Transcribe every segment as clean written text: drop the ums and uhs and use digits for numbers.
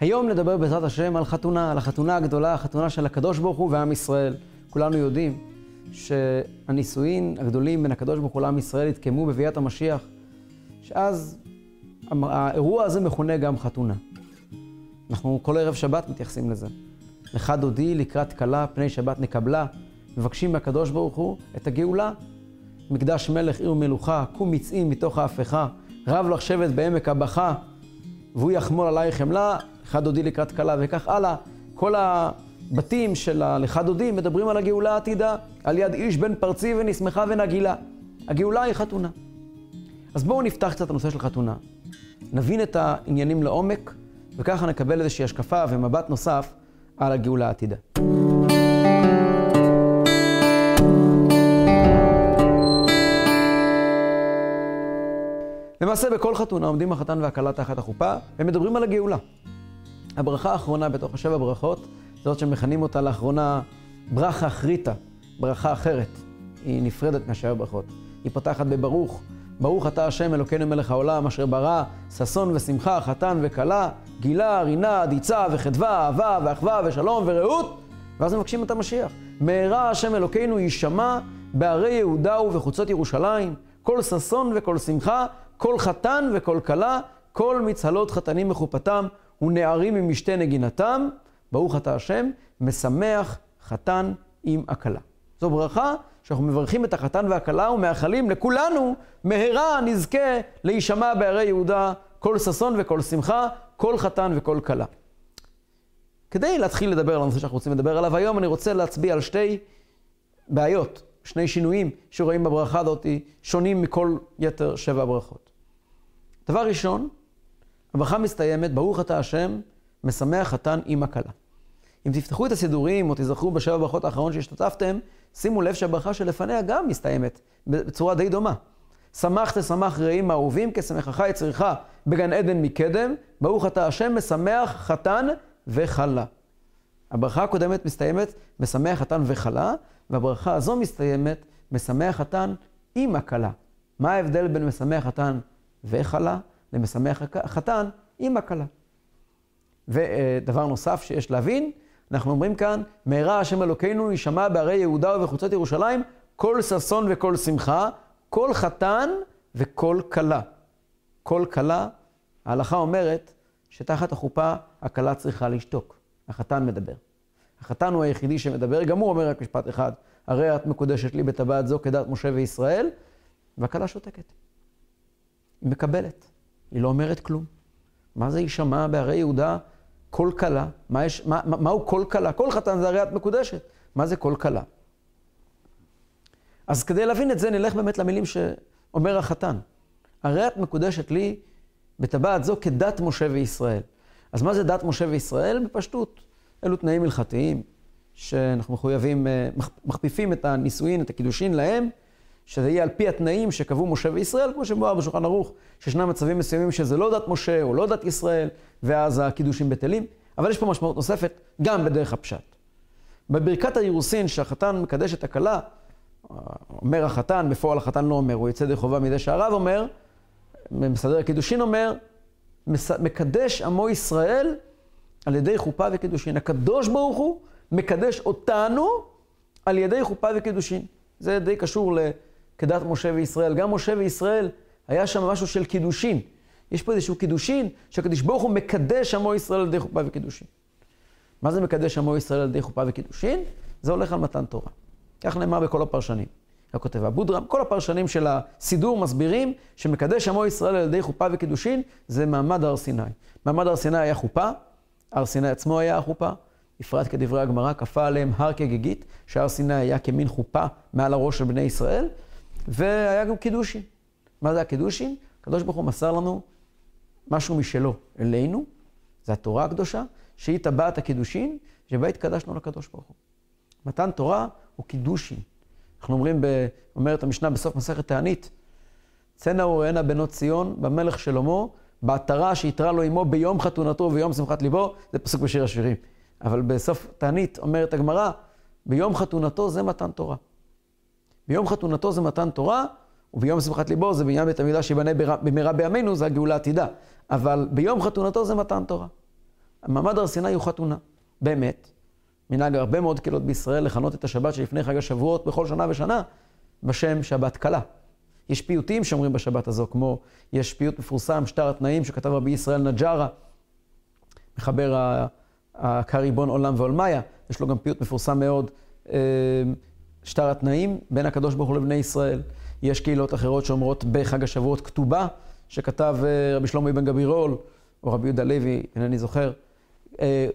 היום נדבר בעזרת השם על חתונה, על החתונה הגדולה, החתונה של הקדוש ברוך הוא ועם ישראל. כולנו יודעים שהנישואין הגדולים בין הקדוש ברוך הוא לעם ישראל התקיימו בביאת המשיח, שאז האירוע הזה מכונה גם חתונה. אנחנו כל ערב שבת מתייחסים לזה. לך דודי לקראת כלה, פני שבת נקבלה, מבקשים מהקדוש ברוך הוא את הגאולה. מקדש מלך עיר מלוכה, קום יצאים מתוך ההפכה, רב לך שבת בעמק הבכה, והוא יחמול עלי חמלה, לך דודי לקראת כלה, וכך הלאה. כל הבתים של לך דודי מדברים על הגאולה העתידה, על יד איש בן פרצי ונשמחה ונגילה. הגאולה היא חתונה. אז בואו נפתח קצת את הנושא של חתונה. נבין את העניינים לעומק, וככה נקבל איזושהי השקפה ומבט נוסף על הגאולה העתידה. למעשה בכל חתונה עומדים החתן והכלה תחת החופה, והם מדברים על הגאולה. הברכה האחרונה בתוך השבע ברכות, זאת שמכנים אותה לאחרונה ברכה אחריתה, ברכה אחרת. היא נפרדת מהשבע ברכות. היא פותחת בברוך, ברוך אתה השם אלוקינו מלך העולם, אשר ברא, ששון ושמחה, חתן וכלה, גילה, רינה, דיצה וחדווה, אהבה ואחווה ושלום ורעות. ואז מבקשים את המשיח. מהרה השם אלוקינו יישמע בערי יהודה ובחוצות ירושלים, כל ששון וכל שמחה, כל חתן וכל כלה, כל מצהלות חתנים מחופתם ונערים ממשתה נגינתם, ברוך אתה השם, משמח חתן עם הכלה. זו ברכה שאנחנו מברכים את החתן והכלה ומאחלים לכולנו, מהרה נזכה להישמע בערי יהודה, כל ששון וכל שמחה, כל חתן וכל כלה. כדי להתחיל לדבר על הנושא שאנחנו רוצים לדבר עליו היום, אני רוצה להצביע על שתי בעיות, שני שינויים שרואים בברכה הזאת, שונים מכל יתר שבע הברכות. דבר ראשון, הברכה מסתיימת, ברוך אתה השם, משמח חתן עם הכלה. אם תפתחו את הסידורים או תזכרו בשבע הברכות האחרון שהשתתפתם, שימו לב שהברכה שלפניה גם מסתיימת בצורה די דומה. שמח תשמח רעים אהובים כשמחך יצריך בגן עדן מקדם, ברוך אתה השם, משמח חתן וכלה. הברכה הקודמת מסתיימת, משמח חתן וכלה, והברכה הזו מסתיימת, משמח חתן עם הכלה. מה ההבדל בין משמח חתן וכלה למשמח חתן עם הכלה? ודבר נוסף שיש להבין, אנחנו אומרים כאן, מהרה השם אלוקינו יישמע בערי יהודה ובחוצות ירושלים, כל ששון וכל שמחה, כל חתן וכל כלה. כל כלה, ההלכה אומרת שתחת החופה הכלה צריכה לשתוק. החתן מדבר. החתן הוא היחידי שמדבר, גם הוא אומר רק משפט אחד, הרי את מקודשת לי בטבעת זו כדת משה וישראל, והכלה שותקת. היא מקבלת, היא לא אומרת כלום. מה זה יישמע בערי יהודה? כל כלה. מהו כל כלה? כל חתן זה הרי את מקודשת. מה זה כל כלה? אז כדי להבין את זה נלך באמת למילים שאומר החתן. הרי את מקודשת לי בטבעת זו כדת משה וישראל. אז מה זה דת משה וישראל? בפשטות. אלו תנאים הלכתיים שאנחנו מחויבים, מכפיפים את הנישואין, את הקידושין להם, שזה יהיה על פי התנאים שקבעו משה וישראל, כמו שמובא בשולחן ערוך, שישנם מצבים מסוימים שזה לא דת משה או לא דת ישראל, ואז הקידושין בטלים. אבל יש פה משמעות נוספת, גם בדרך הפשט. בברכת האירוסין שהחתן מקדש את הכלה, אומר החתן, בפועל החתן לא אומר, הוא יצא ידי חובה מידי שהרב אומר, מסדר הקידושין אומר, מקדש עמו ישראל על ידי חופה וקידושין. הקדוש ברוך הוא מקדש אותנו על ידי חופה וקידושין. זה די קשור לכדת משה וישראל. גם משה וישראל היה שם משהו של קידושין. יש פה איזשהו קידושין שהקדוש ברוך הוא מקדש עמו ישראל על ידי חופה וקידושין. מה זה מקדש עמו ישראל על ידי חופה וקידושין? זה הולך על מתן תורה. כך נאמר בכל הפרשנים. הכותב הבודרם, כל הפרשנים של הסידור מסבירים שמקדש עמו ישראל על ידי חופה וקידושין זה מעמד הר סיני. מעמד הר סיני היה חופה, הר סיני עצמו היה החופה, בפרט כדברי הגמרא, כפה עליהם הר כגיגית, שהר סיני היה כמין חופה מעל הראש של בני ישראל, והיה גם קידושין. מה זה הקידושין? הקדוש ברוך הוא מסר לנו משהו משלו אלינו, זה התורה הקדושה, שהיא טבעת הקידושין, שבה התקדשנו לקדוש ברוך הוא. מתן תורה הוא קידושין. אנחנו אומרת המשנה בסוף מסכת תענית, צאנה וראינה בנות ציון במלך שלמה, בעטרה שיתרה לו עמו ביום חתונתו ויום שמחת ליבו, זה פסוק בשיר השירים. אבל בסוף תענית אומרת הגמרא, ביום חתונתו זה מתן תורה. ביום חתונתו זה מתן תורה, וביום שמחת ליבו זה בניין בית המקדש שיבנה במהרה בימינו, זה הגאולה העתידה. אבל ביום חתונתו זה מתן תורה. מעמד הר סיני הוא חתונה. באמת, מנהג הרבה מאוד קהילות בישראל לכנות את השבת שלפני חג השבועות בכל שנה ושנה בשם שבת קלה. יש פיוטים שאומרים בשבת הזו, כמו יש פיוט מפורסם, שטר התנאים, שכתב רבי ישראל נג'רה, מחבר הקריבון עולם ועולמיה, יש לו גם פיוט מפורסם מאוד, שטר התנאים בין הקדוש ברוך הוא לבני ישראל. יש קהילות אחרות שאומרות בחג השבועות כתובה, שכתב רבי שלמה אבן גבירול, או רבי יהודה לוי, אינני זוכר,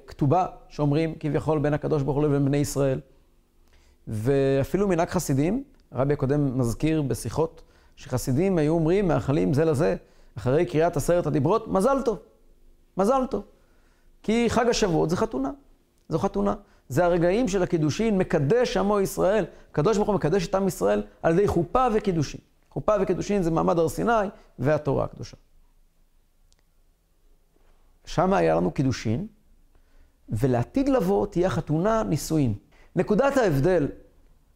כתובה שאומרים כביכול בין הקדוש ברוך הוא לבין בני ישראל. ואפילו מנהג חסידים, הרבי הקודם מזכיר בשיחות, שחסידים היו אומרים, מאחלים זה לזה, אחרי קריאת עשרת הדיברות, מזל טוב, מזל טוב. כי חג השבועות זה חתונה, זו חתונה. זה הרגעים של הקידושין, מקדש עמו ישראל, הקדוש ברוך הוא מקדש את עם ישראל, על ידי חופה וקידושין. חופה וקידושין זה מעמד הר סיני והתורה הקדושה. שם היה לנו קידושין, ולעתיד לבוא תהיה חתונה נישואין. נקודת ההבדל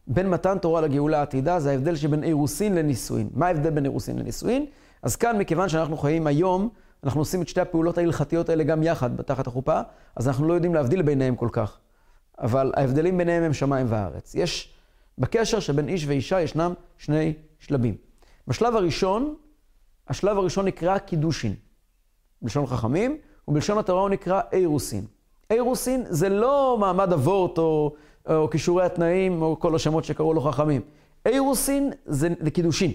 בין מתן תורה לגאולה העתידה, זה ההבדל שבין אירוסין לנישואין. מה ההבדל בין אירוסין לנישואין? אז כאן, מכיוון שאנחנו חיים היום, אנחנו עושים את שתי הפעולות ההלכתיות האלה גם יחד, בתחת החופה, אז אנחנו לא יודעים להבדיל ביניהם כל כך. אבל ההבדלים ביניהם הם שמיים וארץ. יש בקשר שבין איש ואישה ישנם שני שלבים. השלב הראשון נקרא קידושין. בלשון חכמים, ובלשון התורה הוא נקרא אירוסין. אירוסין זה לא מעמד אבות או כישורי התנאים או כל השמות שקראו לו חכמים. אירוסין זה קידושין.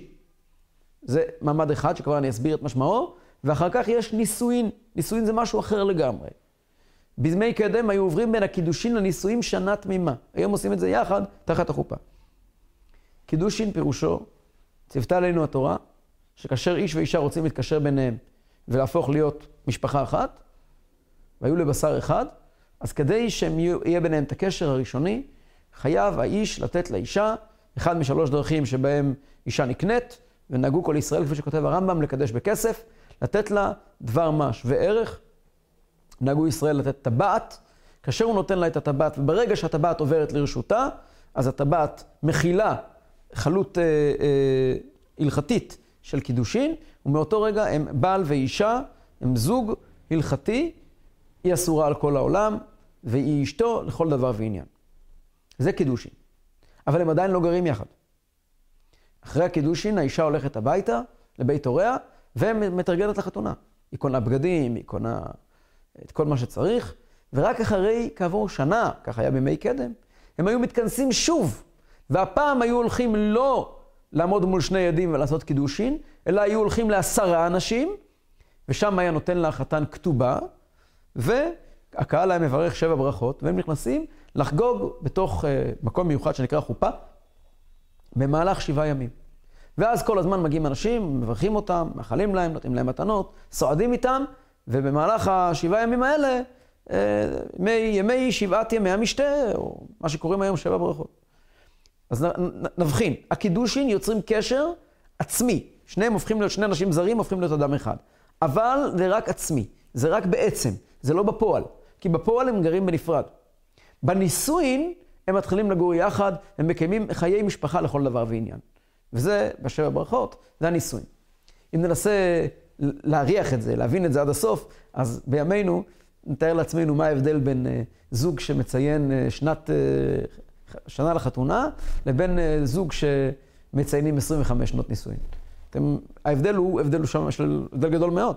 זה מעמד אחד שכבר אני אסביר את משמעו, ואחר כך יש נישואין. נישואין זה משהו אחר לגמרי. בזמי קדם היו עוברים בין הקידושין לנישואים שנה תמימה. היום עושים את זה יחד תחת החופה. קידושין פירושו, ציוותה עלינו התורה, שכאשר איש ואישה רוצים להתקשר ביניהם ולהפוך להיות משפחה אחת, והיו לבשר אחד, אז כדי שיהיה ביניהם את הקשר הראשוני, חייב האיש לתת לאישה, אחד משלוש דרכים שבהם אישה נקנית, ונהגו כל ישראל, כפי שכותב הרמב"ם, לקדש בכסף, לתת לה דבר מה שווה ערך, נהגו ישראל לתת טבעת, כאשר הוא נותן לה את הטבעת, וברגע שהטבעת עוברת לרשותה, אז הטבעת מכילה חלות הלכתית של קידושין, ומאותו רגע הם בעל ואישה, הם זוג הלכתי, היא אסורה על כל העולם, והיא אשתו לכל דבר ועניין. זה קידושין. אבל הם עדיין לא גרים יחד. אחרי הקידושין, האישה הולכת הביתה, לבית הוריה, ומתרגלת לחתונה. היא קונה בגדים, היא קונה את כל מה שצריך, ורק אחרי כעבור שנה, כך היה בימי קדם, הם היו מתכנסים שוב, והפעם היו הולכים לא לעמוד מול שני עדים ולעשות קידושין, אלא היו הולכים ל10 אנשים, ושם היה נותן לה חתן כתובה, והקהל היה מברך 7 ברכות, והם נכנסים לחגוג בתוך מקום מיוחד שנקרא חופה, במהלך 7 ימים. ואז כל הזמן מגיעים אנשים, מברכים אותם, מאחלים להם, נותנים להם מתנות, סועדים איתם, ובמהלך 7 ימים האלה, ימי 7 ימי המשתה, או מה שקוראים היום 7 ברכות. אז נבחין, הקידושין יוצרים קשר עצמי. שניהם הופכים להיות, שני אנשים זרים הופכים להיות אדם אחד. אבל זה רק עצמי, זה רק בעצם, זה לא בפועל. כי בפועל הם גרים בנפרד. בנישואין הם מתחילים לגור יחד, הם מקיימים חיי משפחה לכל דבר ועניין. וזה, ב7 ברכות, זה הנישואין. אם ננסה להריח את זה, להבין את זה עד הסוף, אז בימינו נתאר לעצמנו מה ההבדל בין זוג שמציין שנה לחתונה, לבין זוג שמציינים 25 שנות נישואין. ההבדל הוא הבדל גדול מאוד.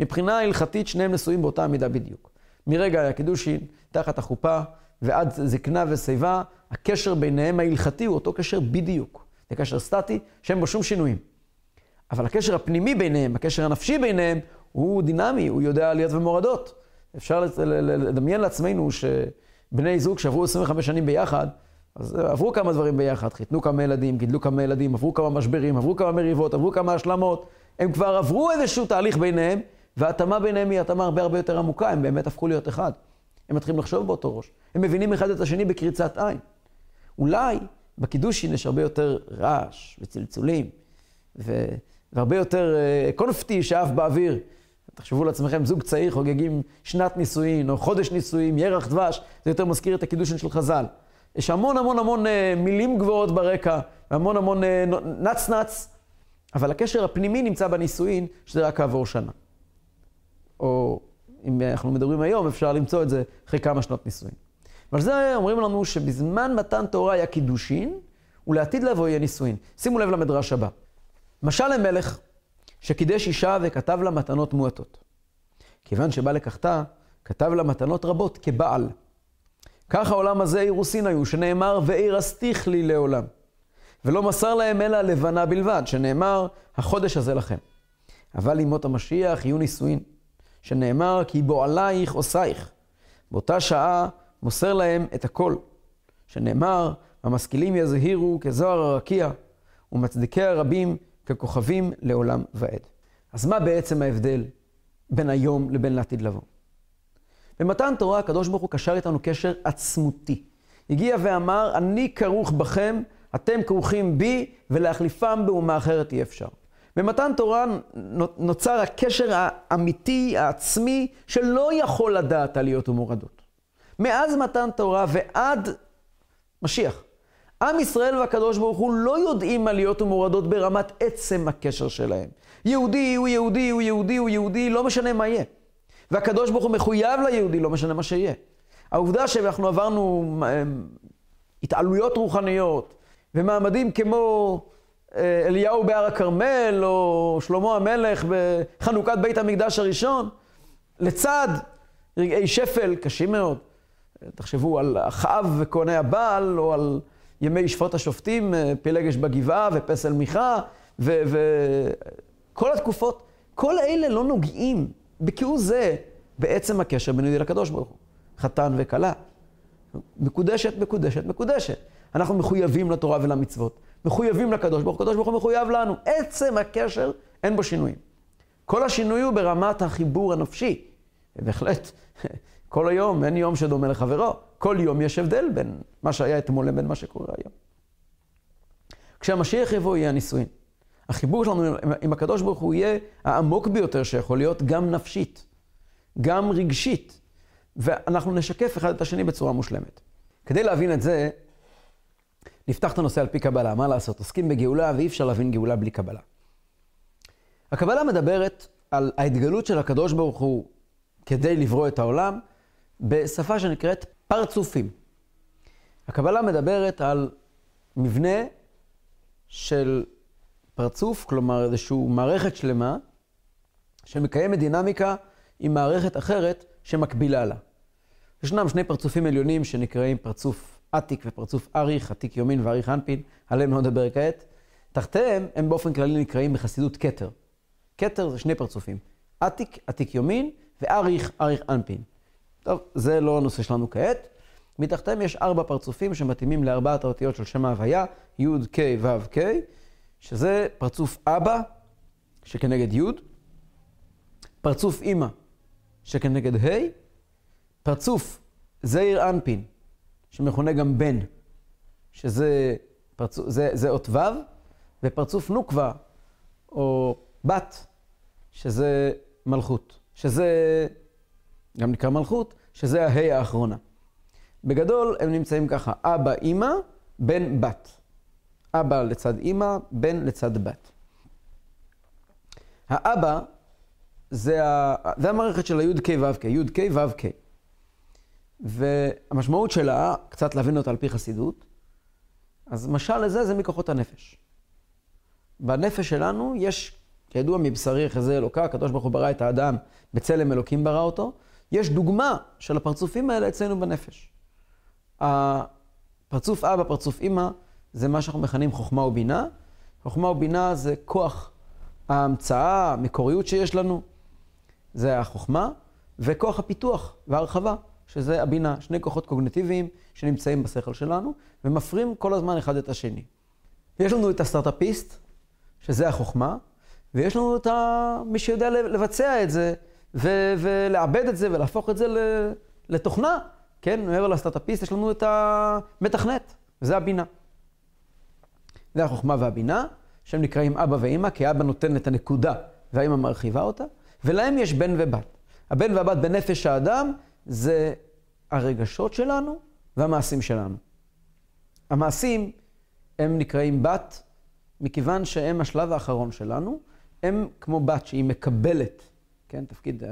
מבחינה הלכתית שניהם נשואים באותה המידה בדיוק. מרגע הקידושין, תחת החופה ועד זקנה ושיבה, הקשר ביניהם ההלכתי הוא אותו קשר בדיוק. זה קשר סטטי שאין בו שום שינויים. אבל הקשר הפנימי ביניהם, הקשר הנפשי ביניהם, הוא דינמי, הוא יודע עליות ומורדות. אפשר לדמיין לעצמנו שבני זוג שעברו 25 שנים ביחד, אז עברו כמה דברים ביחד, חיתנו כמה ילדים, גידלו כמה ילדים, עברו כמה משברים, עברו כמה מריבות, עברו כמה השלמות, הם כבר עברו איזשהו תהליך ביניהם, וההתאמה ביניהם היא התאמה הרבה יותר עמוקה, הם באמת הפכו להיות אחד. הם מתחילים לחשוב באותו ראש. הם מבינים אחד את השני בקריצת עין. אולי בקידושין יש הרבה יותר רעש וצלצולים, והרבה יותר קונפטי שאף באוויר. תחשבו לעצמכם, זוג צעיר חוגגים שנת נישואין או חודש נישואין, ירח דבש, זה יותר מזכיר את הקידושין של חז"ל. יש המון המון המון מילים גבוהות ברקע, והמון המון נץ, אבל הקשר הפנימי נמצא בנישואין, שזה רק כעבור שנה. או אם אנחנו מדברים היום, אפשר למצוא את זה אחרי כמה שנות נישואים. ועל זה אומרים לנו שבזמן מתן תורה היה קידושין, ולעתיד לבוא יהיה נישואין. שימו לב למדרש הבא. משל למלך שקידש אישה וכתב לה מתנות מועטות. כיוון שבא לקחתה, כתב לה מתנות רבות כבעל. כך העולם הזה אירוסין היו, שנאמר, ואירסתיך לי לעולם. ולא מסר להם אלא לבנה בלבד, שנאמר, החודש הזה לכם. אבל עם מות המשיח יהיו נישואין, שנאמר, כי בועלייך עושייך. באותה שעה מוסר להם את הכל, שנאמר, המשכילים יזהירו כזוהר הרקיע, ומצדיקי הרבים ככוכבים לעולם ועד. אז מה בעצם ההבדל בין היום לבין לעתיד לבוא? במתן תורה הקדוש ברוך הוא קשר איתנו קשר עצמותי. הגיע ואמר, אני כרוך בכם, אתם כרוכים בי, ולהחליפם באומה אחרת אי אפשר. במתן תורה נוצר הקשר האמיתי, העצמי, שלא יכול לדעת עליות ומורדות. מאז מתן תורה ועד משיח, עם ישראל והקדוש ברוך הוא לא יודעים עליות ומורדות ברמת עצם הקשר שלהם. יהודי הוא יהודי הוא יהודי הוא יהודי, לא משנה מה יהיה. והקדוש ברוך הוא מחויב ליהודי, לא משנה מה שיהיה. העובדה שאנחנו עברנו התעלויות רוחניות ומעמדים כמו אליהו בהר הכרמל או שלמה המלך בחנוכת בית המקדש הראשון, לצד רגעי שפל קשים מאוד. תחשבו על אחאב וקונה הבעל, או על ימי שפט השופטים, פילגש בגבעה ופסל מיכה, וכל התקופות, כל אלה לא נוגעים בכאו זה בעצם הקשר בין יהודי לקדוש ברוך הוא. חתן וכלה. מקודשת, מקודשת, מקודשת. אנחנו מחויבים לתורה ולמצוות. מחויבים לקדוש ברוך הוא. הקדוש ברוך הוא מחויב לנו. עצם הקשר אין בו שינויים. כל השינוי הוא ברמת החיבור הנפשי. בהחלט. כל היום, אין יום שדומה לחברו. כל יום יש הבדל בין מה שהיה אתמול לבין מה שקורה היום. כשהמשיח יבוא יהיה הנישואין. החיבור שלנו עם הקדוש ברוך הוא יהיה העמוק ביותר שיכול להיות, גם נפשית, גם רגשית. ואנחנו נשקף אחד את השני בצורה מושלמת. כדי להבין את זה, נפתח את הנושא על פי קבלה. מה לעשות? עוסקים בגאולה ואי אפשר להבין גאולה בלי קבלה. הקבלה מדברת על ההתגלות של הקדוש ברוך הוא כדי לברוא את העולם, בשפה שנקראת פרצופים. הקבלה מדברת על מבנה של פרצוף, כלומר איזשהו מערכת שלמה, שמקיימת דינמיקה עם מערכת אחרת שמקבילה לה. ישנם שני פרצופים עליונים שנקראים פרצוף עתיק ופרצוף אריך, עתיק יומין ואריך אנפין, עליהם לא נדבר כעת. תחתיהם הם באופן כללי נקראים בחסידות כתר. כתר זה שני פרצופים. עתיק, עתיק יומין ואריך, אריך אנפין. טוב, זה לא הנושא שלנו כעת. מתחתיהם יש ארבע פרצופים שמתאימים לארבעת האותיות של שם ההוויה, י' כ' ו' כ', שזה פרצוף אבא, שכנגד י', פרצוף אמא, שכנגד ה', פרצוף זעיר אנפין, שמכונה גם בן, שזה פרצוף, זה אות ו', ופרצוף נוקבה, או בת, שזה מלכות, שזה גם נקרא מלכות, שזה ההי האחרונה. בגדול הם נמצאים ככה, אבא, אמא, בן, בת. אבא לצד אמא, בן לצד בת. האבא זה המערכת של ה-י' כ' ו' כ', י' כ' ו' כ'. והמשמעות שלה, קצת להבין אותה על פי חסידות, אז משל לזה זה מכוחות הנפש. בנפש שלנו יש, כידוע מבשרי יחזה אלוקה, הקדוש ברוך הוא ברא את האדם, בצלם אלוקים ברא אותו, יש דוגמה של הפרצופים האלה אצלנו בנפש. הפרצוף אבא, פרצוף אמא, זה מה שאנחנו מכנים חוכמה ובינה. חוכמה ובינה זה כוח ההמצאה, המקוריות שיש לנו, זה החוכמה, וכוח הפיתוח וההרחבה, שזה הבינה, שני כוחות קוגניטיביים שנמצאים בשכל שלנו, ומפרים כל הזמן אחד את השני. יש לנו את הסטארט-אפיסט, שזה החוכמה, ויש לנו את מי שיודע לבצע את זה, ולעבד את זה, ולהפוך את זה לתוכנה. כן, מעבר לסטארט-אפיסט, יש לנו את המתכנת, וזה הבינה. זה החוכמה והבינה, שהם נקראים אבא ואמא, כי האבא נותן את הנקודה, והאמא מרחיבה אותה, ולהם יש בן ובת. הבן והבת בנפש האדם, זה הרגשות שלנו והמעשים שלנו. המעשים הם נקראים בת, מכיוון שהם השלב האחרון שלנו, הם כמו בת שהיא מקבלת, כן, תפקיד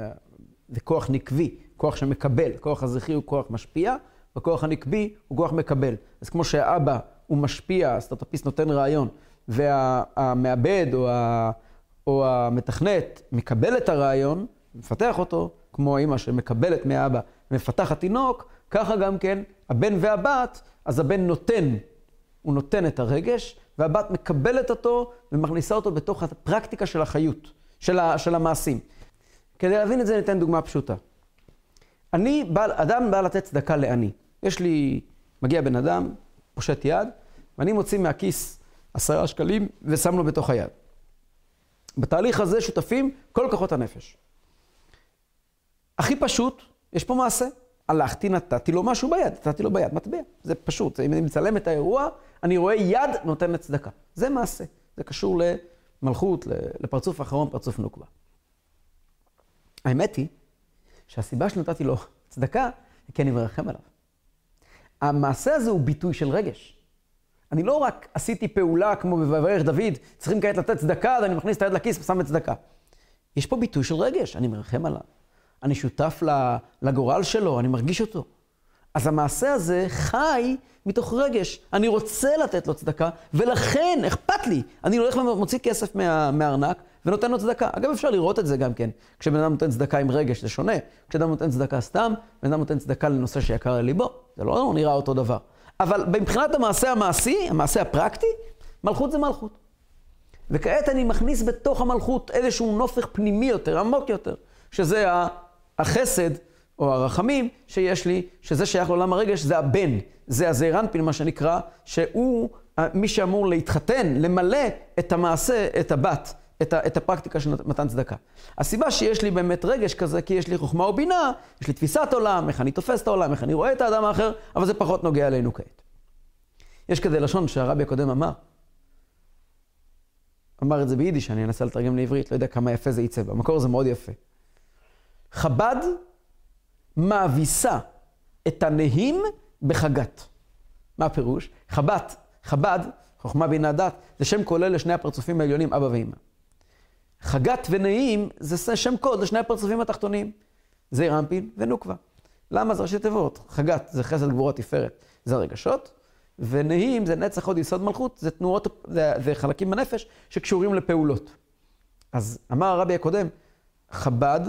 זה כוח נקבי, כוח שמקבל. כוח הזכי הוא כוח משפיע, וכוח הנקבי הוא כוח מקבל. אז כמו שהאבא הוא משפיע, הסטארטאפיסט נותן רעיון, והמעבד או המתכנת מקבל את הרעיון, מפתח אותו, כמו האמא שמקבלת מהאבא, מפתח התינוק, ככה גם כן הבן והבת, אז הבן נותן, הוא נותן את הרגש, והבת מקבלת אותו ומכניסה אותו בתוך הפרקטיקה של החיות, של המעשים. כדי להבין את זה ניתן דוגמה פשוטה. אדם בא לתת צדקה לעני. מגיע בן אדם, פושט יד, ואני מוציא מהכיס 10 שקלים ושם לו בתוך היד. בתהליך הזה שותפים כל כוחות הנפש. הכי פשוט, יש פה מעשה. הלכתי, נתתי לו משהו ביד, מטבע. זה פשוט, אם אני מצלם את האירוע, אני רואה יד נותנת צדקה. זה מעשה. זה קשור למלכות, לפרצוף האחרון, פרצוף נוקבה. האמת היא שהסיבה שנתתי לו צדקה, כי אני מרחם עליו. המעשה הזה הוא ביטוי של רגש. אני לא רק עשיתי פעולה כמו בברך דוד, צריכים כעת לתת צדקה, אז אני מכניס את היד לכיס ושם את צדקה. יש פה ביטוי של רגש, אני מרחם עליו. אני שותף לגורל שלו, אני מרגיש אותו. אז המעשה הזה חי מתוך רגש. אני רוצה לתת לו צדקה, ולכן אכפת לי. אני הולך ומוציא כסף מהארנק ונותן לו צדקה. אגב, אפשר לראות את זה גם כן. כשבן אדם נותן צדקה עם רגש, זה שונה. כשאדם נותן צדקה סתם, בן אדם נותן צדקה לנושא שיקר לליבו. זה לא נראה אותו דבר. אבל מבחינת המעשה המעשי, המעשה הפרקטי, מלכות זה מלכות. וכעת אני מכניס בתוך המלכות איזשהו נופך פנימי יותר, עמוק יותר, שזה החסד או הרחמים שיש לי, שזה שייך לעולם הרגש, זה הבן, זה הזעיר אנפין, מה שנקרא, שהוא מי שאמור להתחתן, למלא את המעשה, את הבת, את הפרקטיקה של מתן צדקה. הסיבה שיש לי באמת רגש כזה, כי יש לי חוכמה או בינה, יש לי תפיסת עולם, איך אני תופס את העולם, איך אני רואה את האדם האחר, אבל זה פחות נוגע אלינו כעת. יש כזה לשון שהרבי הקודם אמר את זה ביידיש, אני אנסה לתרגם לעברית, לא יודע כמה יפה זה ייצא, במקור זה מאוד יפה. חב"ד מאביסה את הנהים בחגת. מה הפירוש? חב"ד, חוכמה בינה דעת, זה שם כולל לשני הפרצופים העליונים, אבא ואמא. חגת ונהים זה שם קוד לשני הפרצופים התחתונים. זעיר אנפין ונוקבה. למה? זה ראשי תיבות. חגת זה חסד גבורה תפארת, זה הרגשות. ונהים זה נצח עוד יסוד מלכות, זה תנועות, זה חלקים בנפש שקשורים לפעולות. אז אמר הרבי הקודם, חב"ד,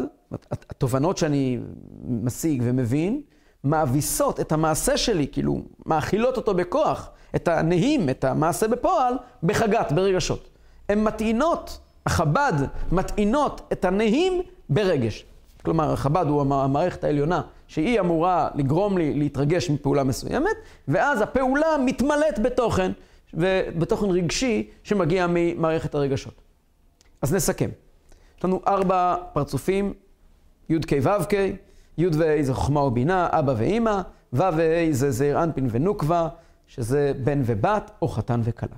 התובנות שאני משיג ומבין, מאביסות את המעשה שלי, כאילו, מאכילות אותו בכוח, את הנהים, את המעשה בפועל, בחגת, ברגשות. הן מטעינות, החב"ד מטעינות את הנהים ברגש. כלומר, החב"ד הוא המערכת העליונה, שהיא אמורה לגרום לי להתרגש מפעולה מסוימת, ואז הפעולה מתמלאת בתוכן, ובתוכן רגשי שמגיע ממערכת הרגשות. אז נסכם. יש לנו 4 פרצופים, י' כ' ו' כ', י' וה' זה חוכמה ובינה, אבא ואמא, ו' וה' זה זעיר אנפין ונוקבה, שזה בן ובת או חתן וכלה.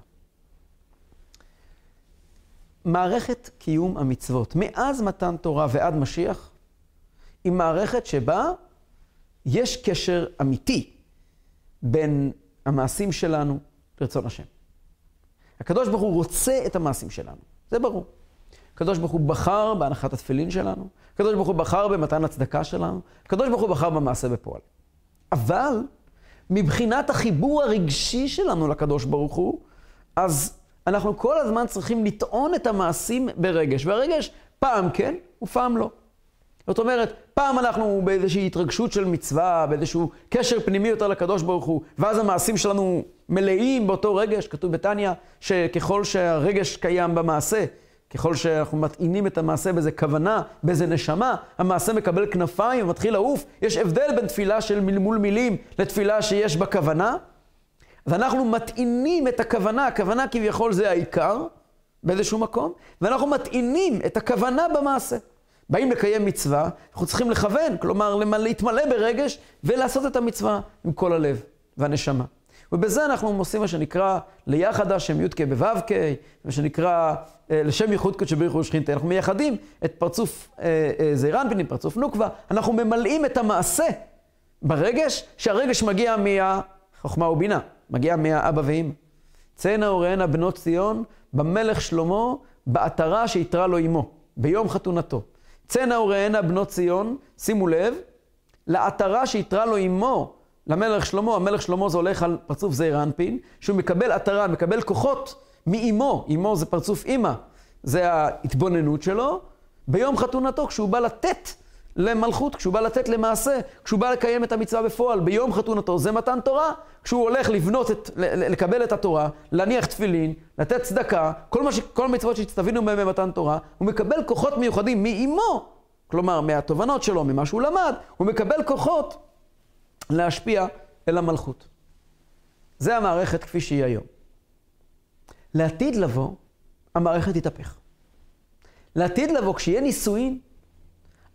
מערכת קיום המצוות, מאז מתן תורה ועד משיח, היא מערכת שבה יש קשר אמיתי בין המעשים שלנו לרצון השם. הקדוש ברוך הוא רוצה את המעשים שלנו, זה ברור. הקדוש ברוך הוא בחר בהנחת התפילין שלנו, הקדוש ברוך הוא בחר במתן הצדקה שלנו, הקדוש ברוך הוא בחר במעשה בפועל. אבל מבחינת החיבור הרגשי שלנו לקדוש ברוך הוא, אז אנחנו כל הזמן צריכים לטעון את המעשים ברגש, והרגש פעם כן ופעם לא. זאת אומרת, פעם אנחנו באיזושהי התרגשות של מצווה, באיזשהו קשר פנימי יותר לקדוש ברוך הוא, ואז המעשים שלנו מלאים באותו רגש. כתוב בתניא שככל שהרגש קיים במעשה, ככל שאנחנו מטעינים את המעשה באיזה כוונה, באיזה נשמה, המעשה מקבל כנפיים ומתחיל לעוף. יש הבדל בין תפילה של מול מילים לתפילה שיש בה כוונה. ואנחנו מטעינים את הכוונה, הכוונה כביכול זה העיקר באיזשהו מקום, ואנחנו מטעינים את הכוונה במעשה. באים לקיים מצווה, אנחנו צריכים לכוון, כלומר להתמלא ברגש ולעשות את המצווה עם כל הלב והנשמה. ובזה אנחנו עושים מה שנקרא ליחד השם י' כ' בו' כ', מה שנקרא לשם ייחוד קודשא בריך הוא שכינתה. אנחנו מייחדים את פרצוף זעיר אנפין, פרצוף נוקבה. אנחנו ממלאים את המעשה ברגש, שהרגש מגיע מהחוכמה ובינה, מגיע מהאבא ואמא. צאנה וראינה בנות ציון במלך שלמה, בעטרה שיתרה לו אמו, ביום חתונתו. צאנה וראינה בנות ציון, שימו לב, לעטרה שיתרה לו אמו, למלך שלמה. המלך שלמה זה הולך על פרצוף זעיר אנפין, שהוא מקבל עטרה, מקבל כוחות מאמו. אמו זה פרצוף אמא, זה ההתבוננות שלו. ביום חתונתו, כשהוא בא לתת למלכות, כשהוא בא לתת למעשה, כשהוא בא לקיים את המצווה בפועל, ביום חתונתו זה מתן תורה, כשהוא הולך לבנות, לקבל את התורה, להניח תפילין, לתת צדקה, כל המצוות שתבינו מהם במתן תורה, הוא מקבל כוחות מיוחדים מאמו, כלומר מהתובנות שלו, ממה שהוא למד, הוא מקבל כוחות להשפיע אל המלכות. זה המערכת כפי שהיא היום. לעתיד לבוא, המערכת תתהפך. לעתיד לבוא, כשיהיה נישואין,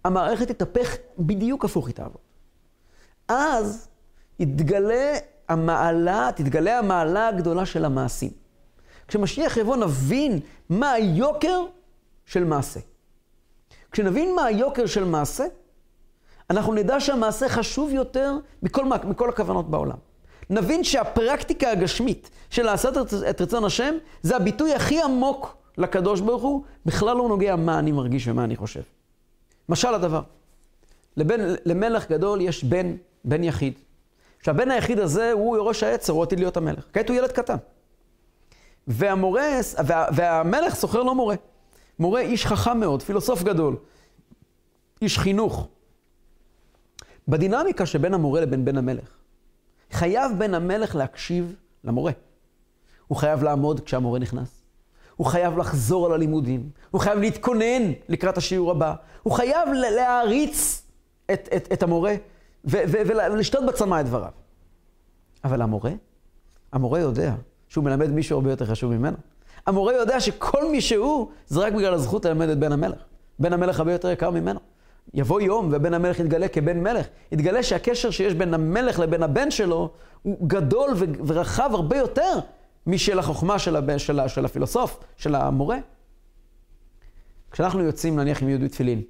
המערכת תתהפך בדיוק הפוך היא תעבוד. אז תתגלה המעלה הגדולה של המעשים. כשמשיח יבוא נבין מה היוקר של מעשה. כשנבין מה היוקר של מעשה, אנחנו נדע שהמעשה חשוב יותר מכל הכוונות בעולם. נבין שהפרקטיקה הגשמית של לעשות את רצון השם, זה הביטוי הכי עמוק לקדוש ברוך הוא, בכלל לא נוגע מה אני מרגיש ומה אני חושב. משל הדבר, למלך גדול יש בן יחיד. שהבן היחיד הזה הוא יורש העצר, הוא עתיד להיות המלך. כעת הוא ילד קטן. והמלך סוחר לו מורה. מורה איש חכם מאוד, פילוסוף גדול, איש חינוך. בדינמיקה שבין המורה לבין בן המלך, חייב בן המלך להקשיב למורה. הוא חייב לעמוד כשהמורה נכנס. הוא חייב לחזור על הלימודים, הוא חייב להתכונן לקראת השיעור הבא, הוא חייב להעריץ את המורה ולשתות בצמא את דבריו. אבל המורה יודע שהוא מלמד מישהו הרבה יותר חשוב ממנו. המורה יודע שכל מי שהוא זה רק בגלל הזכות ללמד את בן המלך. בן המלך הרבה יותר יקר ממנו. יבוא יום ובן המלך יתגלה כבן מלך. יתגלה שהקשר שיש בין המלך לבין הבן שלו הוא גדול ורחב הרבה יותר משל החוכמה של הפילוסוף, של המורה. כשאנחנו יוצאים נניח עם יהודי תפילין,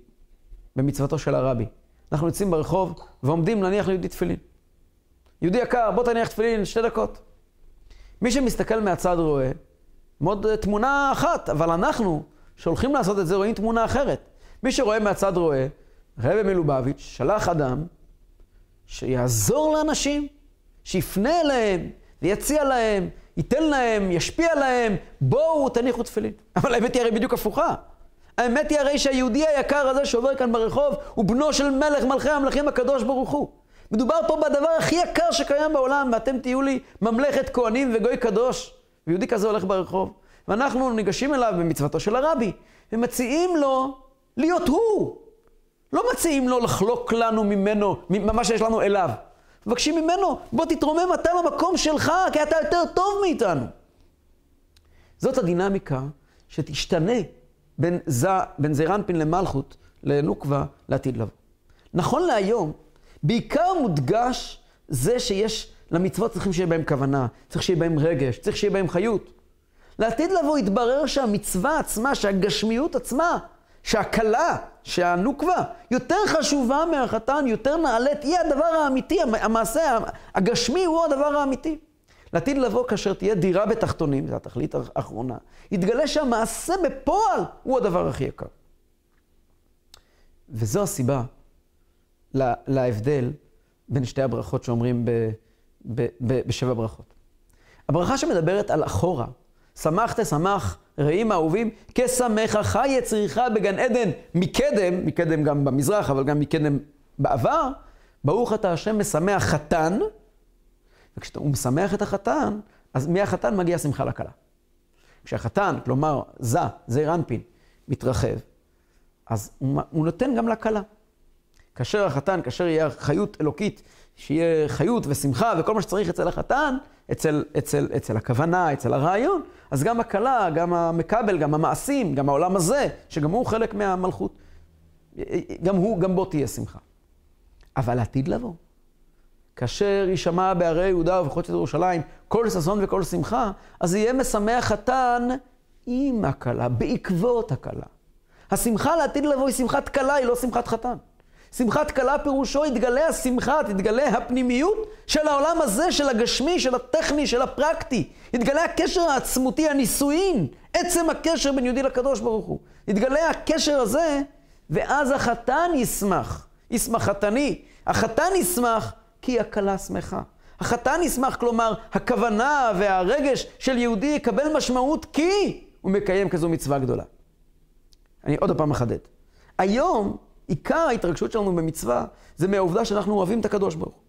במצוותו של הרבי, אנחנו יוצאים ברחוב ועומדים נניח ליהודי תפילין. יהודי יקר, בוא תניח תפילין 2 דקות. מי שמסתכל מהצד רואה, מאוד תמונה אחת, אבל אנחנו שהולכים לעשות את זה רואים תמונה אחרת. מי שרואה מהצד רואה, הרב מלובביץ' שלח אדם שיעזור לאנשים, שיפנה אליהם, ויציע להם, ייתן להם, ישפיע להם, בואו תניחו תפילין. אבל האמת היא הרי בדיוק הפוכה. האמת היא הרי שהיהודי היקר הזה שעובר כאן ברחוב, הוא בנו של מלך מלכי המלכים הקדוש ברוך הוא. מדובר פה בדבר הכי יקר שקיים בעולם, ואתם תהיו לי ממלכת כהנים וגוי קדוש. ויהודי כזה הולך ברחוב, ואנחנו ניגשים אליו במצוותו של הרבי, ומציעים לו להיות הוא. לא מציעים לו לחלוק לנו ממנו, ממה שיש לנו אליו. מבקשים ממנו, בוא תתרומם אתה למקום שלך, כי אתה יותר טוב מאיתנו. זאת הדינמיקה שתשתנה בין זרנפין למלכות, לנוקבה, לעתיד לבוא. נכון להיום, בעיקר מודגש זה שיש למצוות צריכים שיהיה בהם כוונה, צריך שיהיה בהם רגש, צריך שיהיה בהם חיות. לעתיד לבוא יתברר שהמצווה עצמה, שהגשמיות עצמה, שהקלה, שהנוקבה, יותר חשובה מהחתן, יותר נעלית, היא הדבר האמיתי, המעשה הגשמי הוא הדבר האמיתי. לעתיד לבוא כאשר תהיה דירה בתחתונים, זו התכלית האחרונה, יתגלה שהמעשה בפועל הוא הדבר הכי יקר. וזו הסיבה להבדל בין שתי הברכות שאומרים בשבע ברכות. הברכה שמדברת על אחורה, שמח תשמח, רעים אהובים, כשמך חי יצריך בגן עדן מקדם, מקדם גם במזרח, אבל גם מקדם בעבר, ברוך אתה השם משמח חתן, וכשהוא משמח את החתן, אז מהחתן מגיע שמחה לכלה. כשהחתן, כלומר זעיר אנפין, מתרחב, אז הוא נותן גם לכלה. כאשר החתן, כאשר יהיה חיות אלוקית, שיהיה חיות ושמחה וכל מה שצריך אצל החתן, אצל הכוונה, אצל הרעיון, אז גם הכלה, גם המקבל, גם המעשים, גם העולם הזה, שגם הוא חלק מהמלכות, גם בו תהיה שמחה. אבל עתיד לבוא. כאשר יישמע בערי יהודה ובחוצות ירושלים, כל ששון וכל שמחה, אז יהיה משמח חתן עם הכלה, בעקבות הכלה. השמחה לעתיד לבוא היא שמחת כלה, היא לא שמחת חתן. שמחת כלה פירושו יתגלה השמחה, תתגלה הפנימיות של העולם הזה, של הגשמי, של הטכני, של הפרקטי. יתגלה הקשר העצמותי, הנישואין, עצם הקשר בין יהודי לקדוש ברוך הוא. יתגלה הקשר הזה, ואז החתן ישמח. ישמח חתני. החתן ישמח כי הכלה שמחה. החתן ישמח, כלומר, הכוונה והרגש של יהודי יקבל משמעות כי הוא מקיים כזו מצווה גדולה. אני עוד הפעם מחדד. היום, עיקר ההתרגשות שלנו במצווה זה מהעובדה שאנחנו אוהבים את הקדוש ברוך הוא.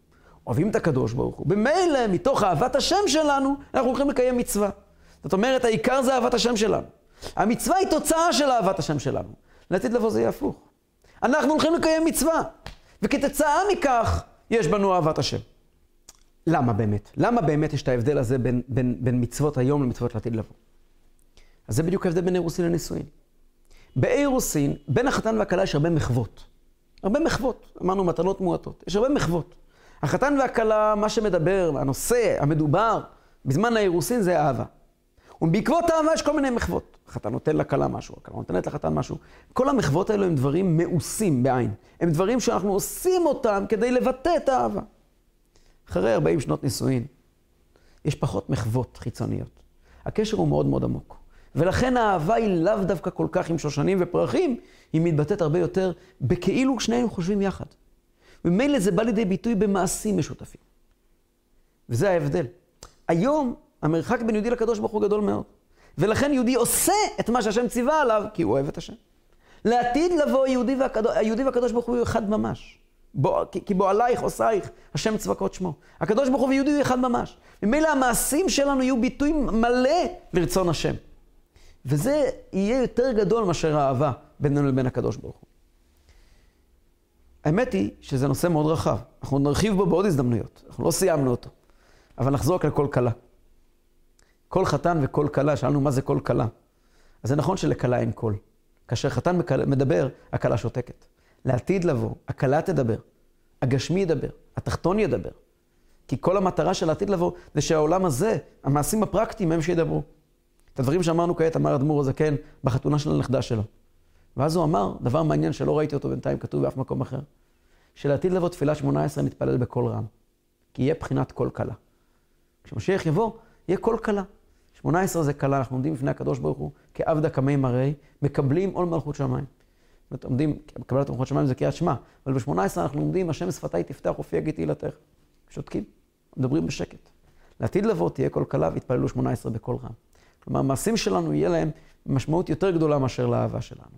אוהבים את הקדוש ברוך הוא. במילא, מתוך אהבת השם שלנו, אנחנו הולכים לקיים מצווה. זאת אומרת, העיקר זה אהבת השם שלנו. המצווה היא תוצאה של אהבת השם שלנו. לעתיד לבוא זה יהיה הפוך. אנחנו הולכים לקיים מצווה, וכתוצאה מכך יש בנו אהבת השם. למה באמת? למה באמת יש את ההבדל הזה בין מצוות היום למצוות לעתיד לבוא? אז זה בדיוק ההבדל בין אירוסין לנישואין. באירוסין, בין החתן והכלה יש הרבה מחוות. הרבה מחוות. אמרנו מתנות מועטות. יש הרבה מחוות. החתן והכלה, מה שמדבר, הנושא, המדובר, בזמן האירוסין זה אהבה. ובעקבות אהבה יש כל מיני מחוות. החתן נותן לכלה משהו, הכלה נותנת לחתן משהו. כל המחוות האלו הם דברים מאוסים בעין. הם דברים שאנחנו עושים אותם כדי לבטא את האהבה. אחרי 40 שנות נישואין, יש פחות מחוות חיצוניות. הקשר הוא מאוד מאוד עמוק. ולכן האהבה היא לאו דווקא כל כך עם שושנים ופרחים, היא מתבטאת הרבה יותר בכאילו שניהם חושבים יחד. ומילא זה בא לידי ביטוי במעשים משותפים. וזה ההבדל. היום המרחק בין יהודי לקדוש ברוך הוא גדול מאוד. ולכן יהודי עושה את מה שהשם ציווה עליו, כי הוא אוהב את השם. לעתיד לבוא יהודי והקדוש ברוך הוא אחד ממש. כי בו עלייך עושייך, השם צבקות שמו. הקדוש ברוך הוא ויהודי הוא אחד ממש. ומילא המעשים שלנו יהיו ביטוי מלא לרצון השם. וזה יהיה יותר גדול מאשר האהבה בינינו לבין הקדוש ברוך הוא. האמת היא שזה נושא מאוד רחב. אנחנו נרחיב בו בעוד הזדמנויות. אנחנו לא סיימנו אותו. אבל נחזור רק לכל כלה. כל חתן וכל כלה, שאלנו מה זה כל כלה. אז זה נכון שלכלה אין קול. כאשר חתן מדבר, הכלה שותקת. לעתיד לבוא, הכלה תדבר. הגשמי ידבר. התחתון ידבר. כי כל המטרה של העתיד לבוא זה שהעולם הזה, המעשים הפרקטיים הם שידברו. את הדברים שאמרנו כעת, אמר אדמו"ר הזקן בחתונה של הנכדה שלו. ואז הוא אמר, דבר מעניין שלא ראיתי אותו בינתיים, כתוב באף מקום אחר, שלעתיד לבוא תפילה 18 נתפלל בכל רם, כי יהיה בחינת כל כלה. כשמשיח יבוא, יהיה כל כלה. 18 זה כלה, אנחנו עומדים לפני הקדוש ברוך הוא, כעבדה קמי מראי, מקבלים עול מלכות שמיים. זאת אומרת, עומדים, קבלת מלכות שמיים זה קריאת שמע, אבל ב-18 אנחנו עומדים, השם שפתי תפתח ופי יגיד תהילתך. שותקים, מדברים בשקט. לעתיד לבוא תהיה כל כלה והתפללו 18 בכל רם. כלומר, המעשים שלנו יהיה להם משמעות יותר גדולה מאשר לאהבה שלנו.